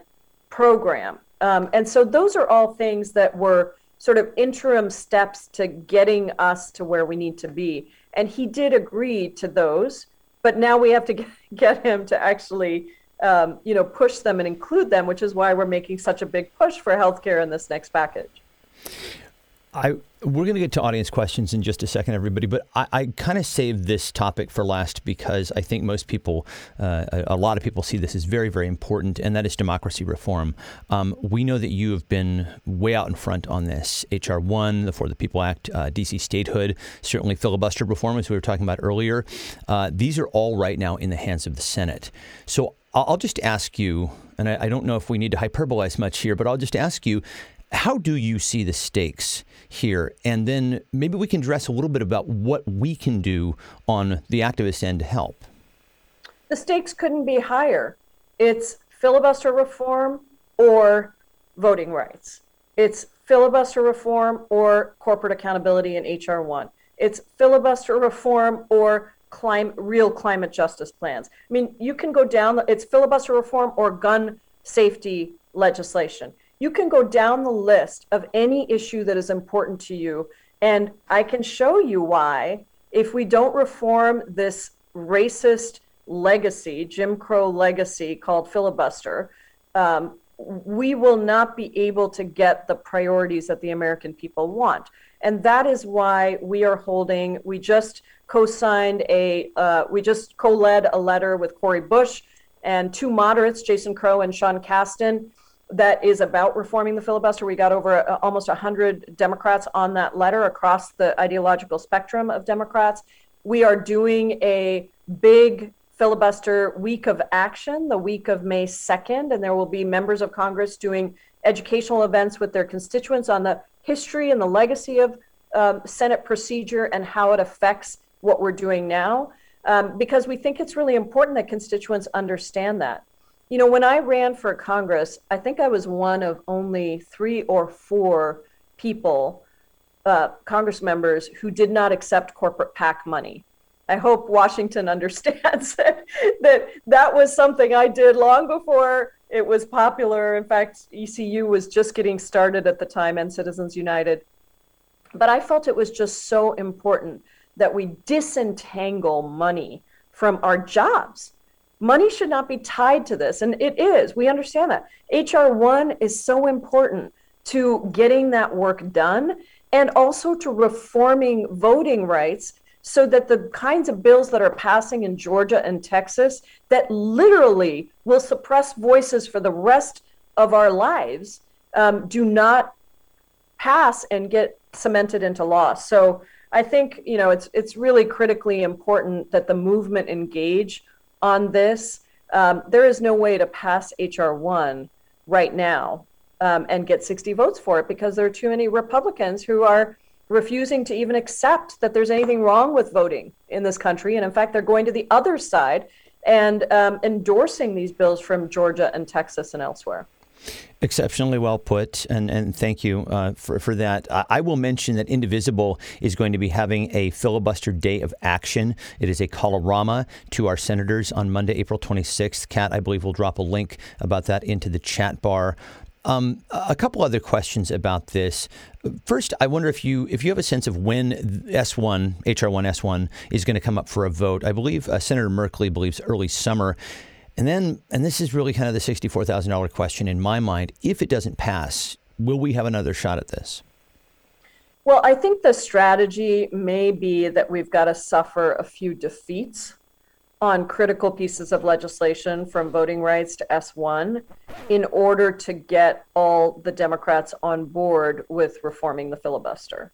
program. Um, and so those are all things that were sort of interim steps to getting us to where we need to be. And he did agree to those, but now we have to get, get him to actually, um, you know, push them and include them, which is why we're making such a big push for healthcare in this next package. I We're going to get to audience questions in just a second, everybody, but I, I kind of saved this topic for last because I think most people, uh, a, a lot of people see this as very, very important, and that is democracy reform. Um, we know that you have been way out in front on this. H R one, the For the People Act, uh, D C statehood, certainly filibuster reform, as we were talking about earlier. Uh, these are all right now in the hands of the Senate. So I'll just ask you, and I, I don't know if we need to hyperbolize much here, but I'll just ask you, how do you see the stakes here? And then maybe we can address a little bit about what we can do on the activist end to help. The stakes couldn't be higher. It's filibuster reform or voting rights. It's filibuster reform or corporate accountability in H R one. It's filibuster reform or climate, real climate justice plans. I mean, you can go down, the, it's filibuster reform or gun safety legislation. You can go down the list of any issue that is important to you, and I can show you why, if we don't reform this racist legacy, Jim Crow legacy called filibuster, um, we will not be able to get the priorities that the American people want. And that is why we are holding, we just co-signed a, uh, we just co-led a letter with Cori Bush and two moderates, Jason Crow and Shaun Kasten, that is about reforming the filibuster. We got over uh, almost one hundred Democrats on that letter across the ideological spectrum of Democrats. We are doing a big filibuster week of action, the week of May second, and there will be members of Congress doing educational events with their constituents on the history and the legacy of um, Senate procedure and how it affects what we're doing now, um, because we think it's really important that constituents understand that. You know, when I ran for Congress, I think I was one of only three or four people, uh, Congress members, who did not accept corporate PAC money. I hope Washington understands that, that that was something I did long before it was popular. In fact, E C U was just getting started at the time and Citizens United. But I felt it was just so important that we disentangle money from our jobs. Money should not be tied to this, and it is. We understand that. H R one is so important to getting that work done and also to reforming voting rights so that the kinds of bills that are passing in Georgia and Texas that literally will suppress voices for the rest of our lives um, do not pass and get cemented into law. So I think, you know, it's it's really critically important that the movement engage on this. Um, there is no way to pass H R one right now um, and get sixty votes for it because there are too many Republicans who are refusing to even accept that there's anything wrong with voting in this country. And in fact, they're going to the other side and um, endorsing these bills from Georgia and Texas and elsewhere. Exceptionally well put, and, and thank you uh, for, for that. I, I will mention that Indivisible is going to be having a filibuster day of action. It is a calorama to our senators on Monday, April twenty-sixth. Kat, I believe, will drop a link about that into the chat bar. Um, a couple other questions about this. First, I wonder if you if you have a sense of when S one, H R one S one, is going to come up for a vote. I believe uh, Senator Merkley believes early summer. And then, and this is really kind of the sixty-four thousand dollars question in my mind, if it doesn't pass, will we have another shot at this? Well, I think the strategy may be that we've got to suffer a few defeats on critical pieces of legislation from voting rights to S one in order to get all the Democrats on board with reforming the filibuster.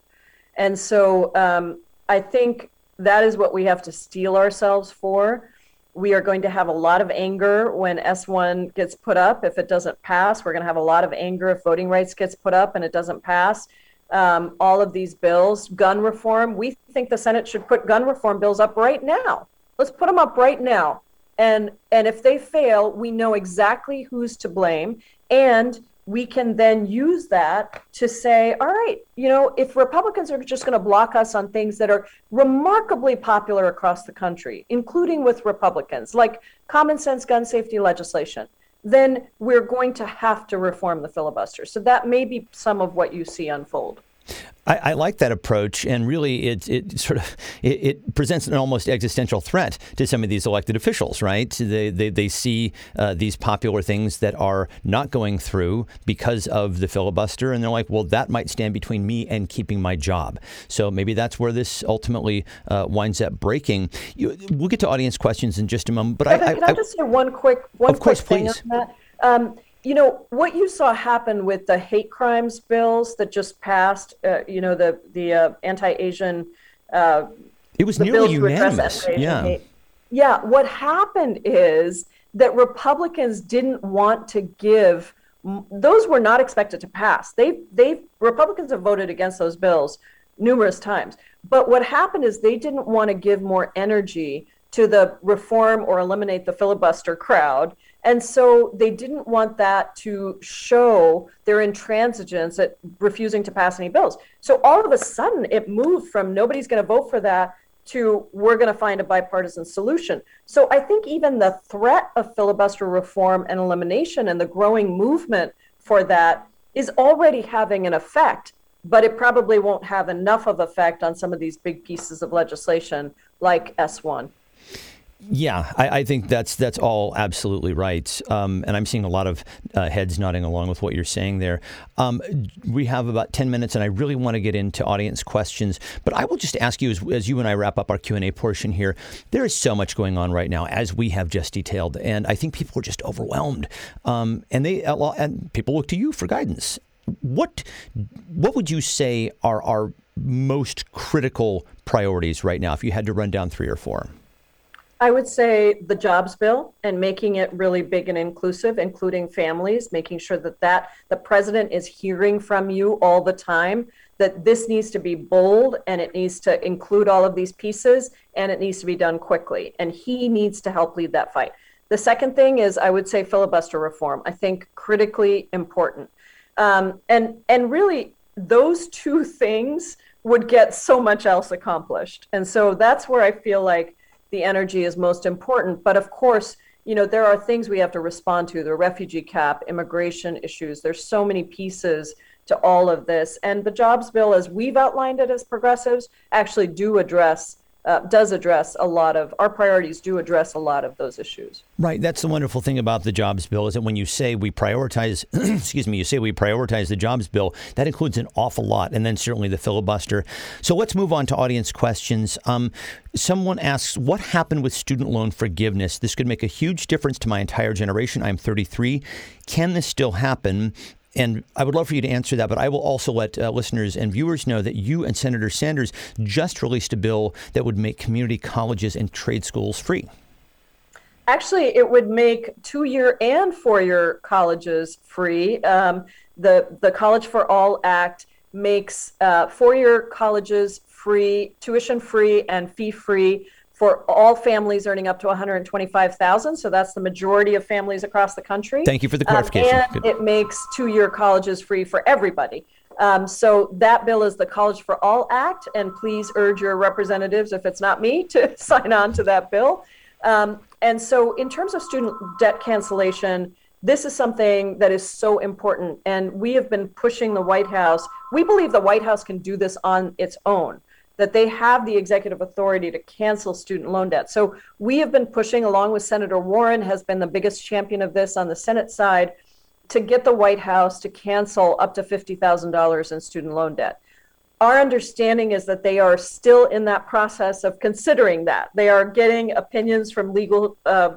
And so um, I think that is what we have to steel ourselves for. We are going to have a lot of anger when S one gets put up if it doesn't pass. We're going to have a lot of anger if voting rights gets put up and it doesn't pass. um, all of these bills. Gun reform, we think the Senate should put gun reform bills up right now. Let's put them up right now. And and if they fail, we know exactly who's to blame. And we can then use that to say, all right, you know, if Republicans are just going to block us on things that are remarkably popular across the country, including with Republicans, like common sense gun safety legislation, then we're going to have to reform the filibuster. So that may be some of what you see unfold. I, I like that approach, and really it, it sort of it, it presents an almost existential threat to some of these elected officials, right? They they, they see uh, these popular things that are not going through because of the filibuster, and they're like, well, that might stand between me and keeping my job. So maybe that's where this ultimately uh, winds up breaking. You, we'll get to audience questions in just a moment. But Kevin, I, I, can I just I, say one quick one of course, quick thing please. on that? Um, You know, what you saw happen with the hate crimes bills that just passed, uh, you know, the the uh, anti-Asian. Uh, it was nearly unanimous. Yeah. Hate. Yeah. What happened is that Republicans didn't want to give. Those were not expected to pass. They they Republicans have voted against those bills numerous times. But what happened is they didn't want to give more energy to the reform or eliminate the filibuster crowd. And so they didn't want that to show their intransigence at refusing to pass any bills. So all of a sudden it moved from nobody's going to vote for that to we're going to find a bipartisan solution. So I think even the threat of filibuster reform and elimination and the growing movement for that is already having an effect, but it probably won't have enough of effect on some of these big pieces of legislation like S one. Yeah, I, I think that's that's all absolutely right. Um, and I'm seeing a lot of uh, heads nodding along with what you're saying there. Um, we have about ten minutes, and I really want to get into audience questions. But I will just ask you, as, as you and I wrap up our Q and A portion here, there is so much going on right now, as we have just detailed. And I think people are just overwhelmed. Um, and they and people look to you for guidance. What what would you say are our most critical priorities right now, if you had to run down three or four? I would say the jobs bill and making it really big and inclusive, including families, making sure that, that the president is hearing from you all the time, that this needs to be bold and it needs to include all of these pieces and it needs to be done quickly. And he needs to help lead that fight. The second thing is, I would say filibuster reform, I think critically important. Um, and, and really, those two things would get so much else accomplished. And so that's where I feel like the energy is most important. But of course, you know, there are things we have to respond to, the refugee cap, immigration issues. There's so many pieces to all of this. And the jobs bill, as we've outlined it as progressives, actually do address Uh, does address a lot of our priorities, do address a lot of those issues. Right. That's the wonderful thing about the jobs bill, is that when you say we prioritize, excuse me, you say we prioritize the jobs bill, that includes an awful lot. And then certainly the filibuster. So let's move on to audience questions. Um, someone asks, what happened with student loan forgiveness? This could make a huge difference to my entire generation. I'm thirty-three. Can this still happen? And I would love for you to answer that, but I will also let uh, listeners and viewers know that you and Senator Sanders just released a bill that would make community colleges and trade schools free. Actually, it would make two-year and four-year colleges free. Um, the, the College for All Act makes uh, four-year colleges free, tuition-free and fee-free for all families earning up to one hundred twenty-five thousand dollars. So that's the majority of families across the country. Thank you for the clarification. Um, and it makes two-year colleges free for everybody. Um, so that bill is the College for All Act, and please urge your representatives, if it's not me, to sign on to that bill. Um, and so in terms of student debt cancellation, this is something that is so important. And we have been pushing the White House. We believe the White House can do this on its own, that they have the executive authority to cancel student loan debt. So we have been pushing, along with Senator Warren, has been the biggest champion of this on the Senate side, to get the White House to cancel up to fifty thousand dollars in student loan debt. Our understanding is that they are still in that process of considering that. They are getting opinions from legal uh,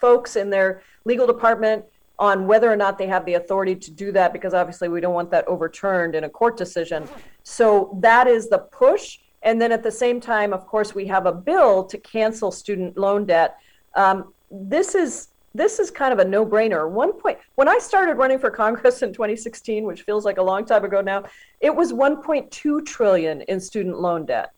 folks in their legal department on whether or not they have the authority to do that, because obviously we don't want that overturned in a court decision. So that is the push. And then at the same time, of course, we have a bill to cancel student loan debt. Um, this is this is kind of a no-brainer. One point, when I started running for Congress in twenty sixteen, which feels like a long time ago now, it was one point two trillion in student loan debt.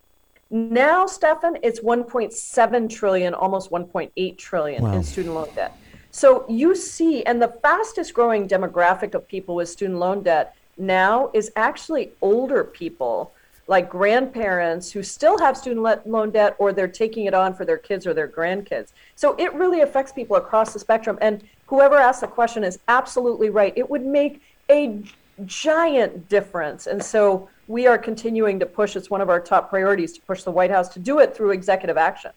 Now, Stephan, it's one point seven trillion, almost one point eight trillion wow. in student loan debt. So you see, and the fastest growing demographic of people with student loan debt now is actually older people, like grandparents who still have student loan debt, or they're taking it on for their kids or their grandkids. So it really affects people across the spectrum. And whoever asked the question is absolutely right. It would make a giant difference. And so we are continuing to push. It's one of our top priorities to push the White House to do it through executive action.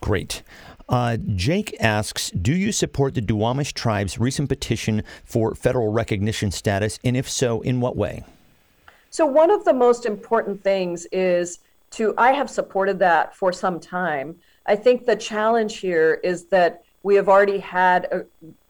Great. Uh, Jake asks, do you support the Duwamish tribe's recent petition for federal recognition status? And if so, in what way? So one of the most important things is to, I have supported that for some time. I think the challenge here is that we have already had uh,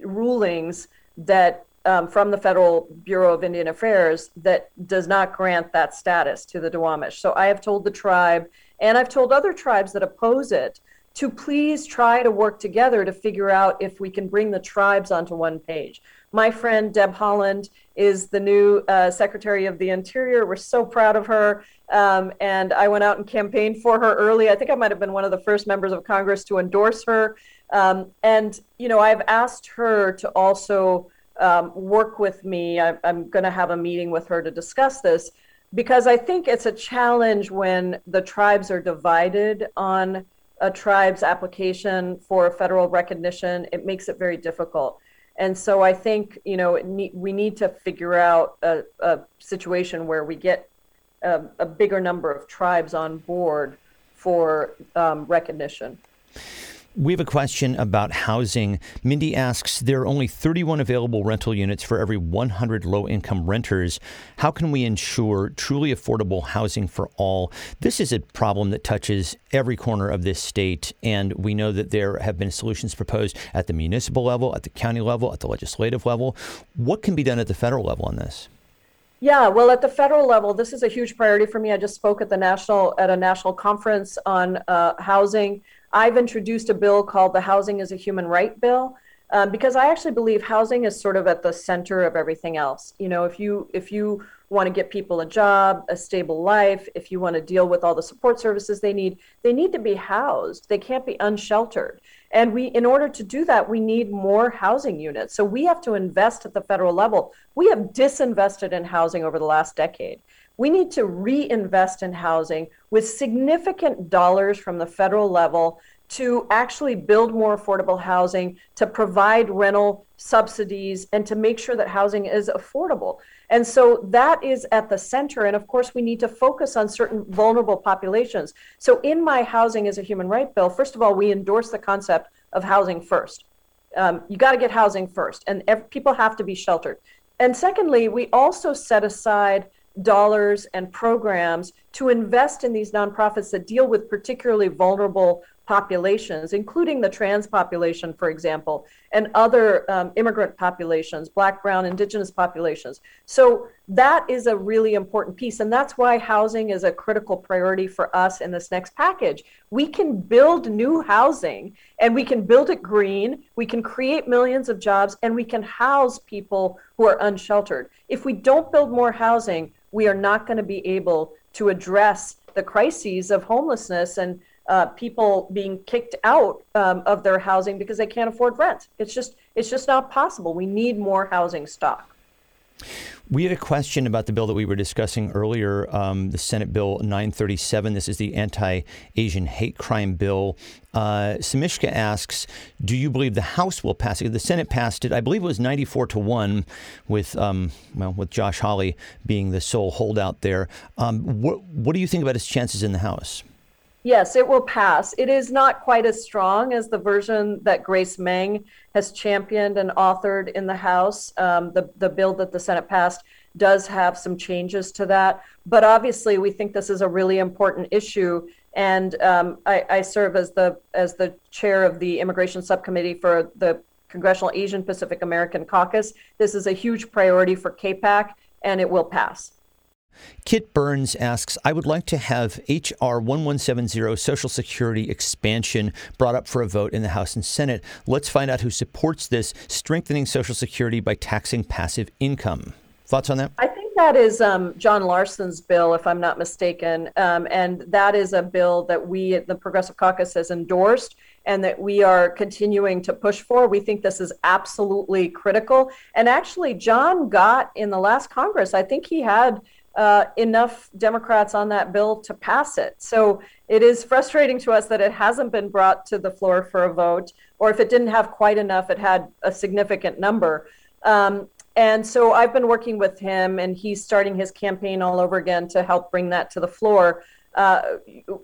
rulings that um, from the Federal Bureau of Indian Affairs that does not grant that status to the Duwamish. So I have told the tribe, and I've told other tribes that oppose it, to please try to work together to figure out if we can bring the tribes onto one page. My friend Deb Holland is the new uh, Secretary of the Interior. We're so proud of her. Um, and I went out and campaigned for her early. I think I might have been one of the first members of Congress to endorse her. Um, and, you know, I've asked her to also um, work with me. I, I'm going to have a meeting with her to discuss this, because I think it's a challenge when the tribes are divided on a tribe's application for federal recognition. It makes it very difficult. And so I think, you know, it ne- we need to figure out a, a situation where we get a, a bigger number of tribes on board for um, recognition. We have a question about housing. Mindy asks, there are only thirty-one available rental units for every one hundred low-income renters. How can we ensure truly affordable housing for all? This is a problem that touches every corner of this state, and we know that there have been solutions proposed at the municipal level, at the county level, at the legislative level. What can be done at the federal level on this? Yeah, well, at the federal level, this is a huge priority for me. I just spoke at the national at a national conference on uh, housing. I've introduced a bill called the Housing Is a Human Right bill, um, because I actually believe housing is sort of at the center of everything else. You know, if you if you want to get people a job, a stable life, if you want to deal with all the support services they need, they need to be housed. They can't be unsheltered. And we, in order to do that, we need more housing units. So we have to invest at the federal level. We have disinvested in housing over the last decade. We need to reinvest in housing with significant dollars from the federal level to actually build more affordable housing, to provide rental subsidies, and to make sure that housing is affordable. And so that is at the center. And of course, we need to focus on certain vulnerable populations. So in my Housing is a Human Right bill, first of all, we endorse the concept of housing first. Um, you got to get housing first, and ev- people have to be sheltered. And secondly, we also set aside dollars and programs to invest in these nonprofits that deal with particularly vulnerable populations, including the trans population, for example, and other um, immigrant populations, Black, Brown, Indigenous populations. So that is a really important piece. And that's why housing is a critical priority for us in this next package. We can build new housing, and we can build it green. We can create millions of jobs, and we can house people who are unsheltered. If we don't build more housing, we are not going to be able to address the crises of homelessness and Uh, people being kicked out um, of their housing because they can't afford rent. It's just it's just not possible. We need more housing stock. We had a question about the bill that we were discussing earlier, um, the Senate Bill nine thirty-seven. This is the anti-Asian hate crime bill. Uh, Samishka asks, do you believe the House will pass it? The Senate passed it. I believe it was ninety-four to one with, um, well, with Josh Hawley being the sole holdout there. Um, what, what do you think about its chances in the House? Yes, it will pass. It is not quite as strong as the version that Grace Meng has championed and authored in the House. Um, the, the bill that the Senate passed does have some changes to that. But obviously, we think this is a really important issue. And um, I, I serve as the as the chair of the Immigration Subcommittee for the Congressional Asian Pacific American Caucus. This is a huge priority for K PAC, and it will pass. Kit Burns asks, I would like to have H R one one seven zero Social Security expansion brought up for a vote in the House and Senate. Let's find out who supports this, strengthening Social Security by taxing passive income. Thoughts on that? I think that is um, John Larson's bill, if I'm not mistaken. Um, and that is a bill that we at the Progressive Caucus has endorsed and that we are continuing to push for. We think this is absolutely critical. And actually, John got in the last Congress, I think he had Uh, enough Democrats on that bill to pass it. So it is frustrating to us that it hasn't been brought to the floor for a vote, or if it didn't have quite enough, it had a significant number. Um, and so I've been working with him, and he's starting his campaign all over again to help bring that to the floor. Uh,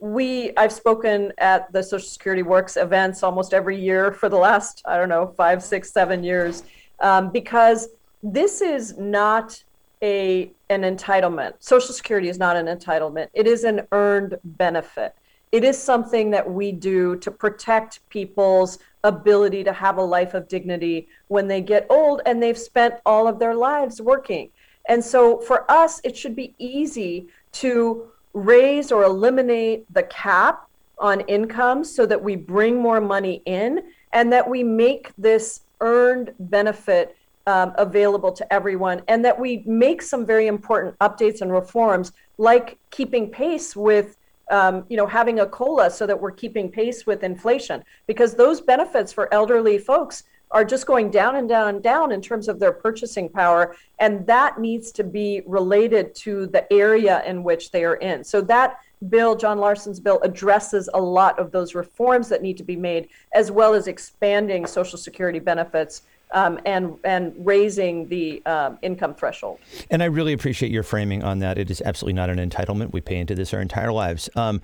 we, I've spoken at the Social Security Works events almost every year for the last, I don't know, five, six, seven years, um, because this is not a an entitlement. Social Security is not an entitlement. It is an earned benefit. It is something that we do to protect people's ability to have a life of dignity when they get old and they've spent all of their lives working. And so for us, it should be easy to raise or eliminate the cap on income so that we bring more money in and that we make this earned benefit Um, available to everyone, and that we make some very important updates and reforms, like keeping pace with, um, you know, having a COLA so that we're keeping pace with inflation, because those benefits for elderly folks are just going down and down and down in terms of their purchasing power, and that needs to be related to the area in which they are in. So that bill, John Larson's bill, addresses a lot of those reforms that need to be made, as well as expanding Social Security benefits Um, and and raising the um, income threshold. And I really appreciate your framing on that. It is absolutely not an entitlement. We pay into this our entire lives. Um,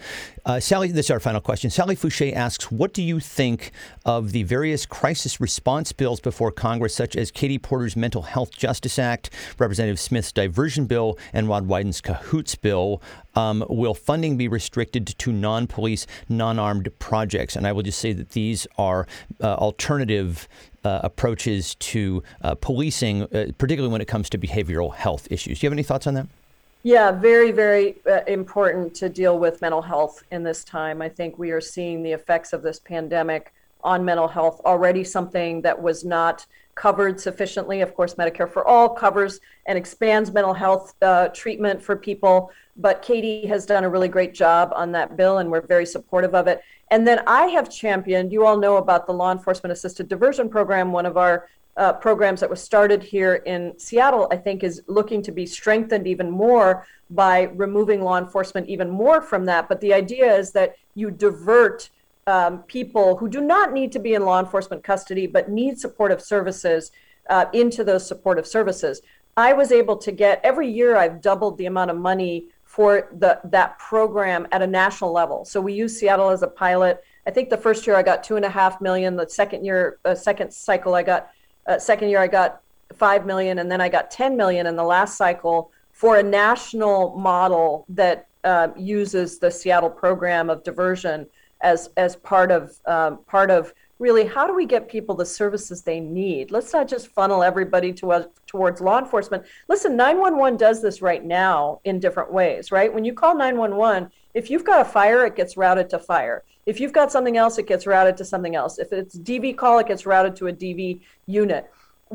uh, Sally, this is our final question. Sally Fouché asks, what do you think of the various crisis response bills before Congress, such as Katie Porter's Mental Health Justice Act, Representative Smith's Diversion Bill, and Rod Wyden's Cahoots Bill? Um, will funding be restricted to non-police, non-armed projects? And I will just say that these are uh, alternative Uh, approaches to uh, policing, uh, particularly when it comes to behavioral health issues. Do you have any thoughts on that? Yeah, very, very uh, important to deal with mental health in this time. I think we are seeing the effects of this pandemic on mental health already, something that was not covered sufficiently. Of course, Medicare for All covers and expands mental health uh, treatment for people. But Katie has done a really great job on that bill, and we're very supportive of it. And then I have championed, you all know about the Law Enforcement Assisted Diversion Program. One of our uh, programs that was started here in Seattle, I think, is looking to be strengthened even more by removing law enforcement even more from that. But the idea is that you divert um, people who do not need to be in law enforcement custody but need supportive services uh, into those supportive services. I was able to get, every year I've doubled the amount of money for the, that program at a national level. So we use Seattle as a pilot. I think the first year I got two and a half million. The second year, uh, second cycle, I got uh, second year I got five million, and then I got ten million in the last cycle for a national model that uh, uses the Seattle program of diversion as as part of um, part of really how do we get people the services they need. Let's not just funnel everybody to a, towards law enforcement. Listen, nine one one does this right now in different ways, right? When you call nine one one, if you've got a fire, it gets routed to fire. If you've got something else, it gets routed to something else. If it's D V call, it gets routed to a D V unit.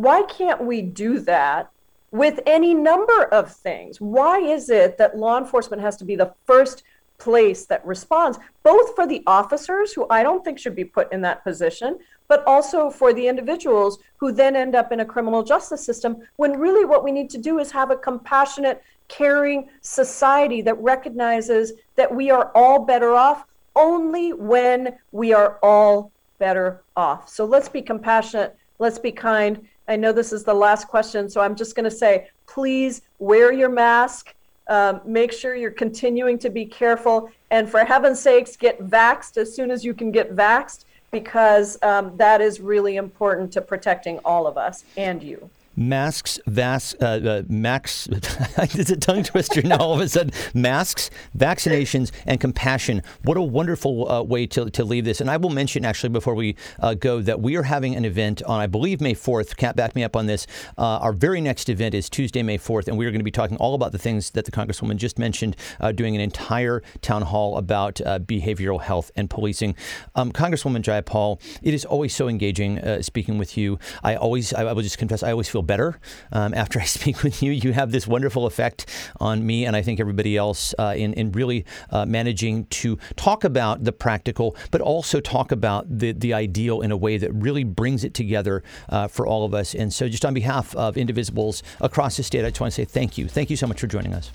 Why can't we do that with any number of things? Why is it that law enforcement has to be the first place that responds, both for the officers, who I don't think should be put in that position, but also for the individuals who then end up in a criminal justice system, when really what we need to do is have a compassionate, caring society that recognizes that we are all better off only when we are all better off. So let's be compassionate, let's be kind. I know this is the last question, so I'm just going to say, please wear your mask. Um, make sure you're continuing to be careful, and for heaven's sakes, get vaxxed as soon as you can get vaxxed, because um, that is really important to protecting all of us and you. masks, vas, uh, uh, max, it's a tongue twister now all of a sudden, masks, vaccinations, and compassion. What a wonderful uh, way to, to leave this. And I will mention, actually, before we uh, go, that we are having an event on, I believe, May fourth. Can't back me up on this. Uh, our very next event is Tuesday, May fourth, and we are going to be talking all about the things that the Congresswoman just mentioned, uh, doing an entire town hall about uh, behavioral health and policing. Um, Congresswoman Jayapal, it is always so engaging uh, speaking with you. I always, I, I will just confess, I always feel better um, after I speak with you. You have this wonderful effect on me, and I think everybody else uh, in, in really uh, managing to talk about the practical, but also talk about the, the ideal in a way that really brings it together uh, for all of us. And so just on behalf of Indivisibles across the state, I just want to say thank you. Thank you so much for joining us.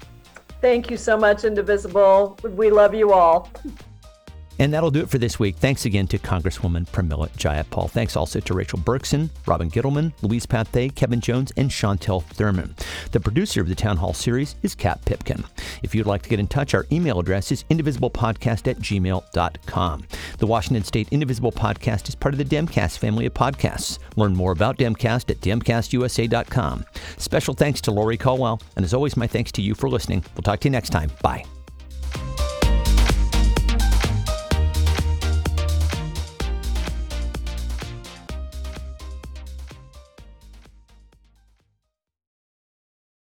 Thank you so much, Indivisible. We love you all. And that'll do it for this week. Thanks again to Congresswoman Pramila Jayapal. Thanks also to Rachel Berkson, Robin Gittleman, Louise Pathé, Kevin Jones, and Chantel Thurman. The producer of the Town Hall series is Kat Pipkin. If you'd like to get in touch, our email address is indivisiblepodcast at gmail dot com. The Washington State Indivisible Podcast is part of the Demcast family of podcasts. Learn more about Demcast at demcast u s a dot com. Special thanks to Lori Caldwell, and as always, my thanks to you for listening. We'll talk to you next time. Bye.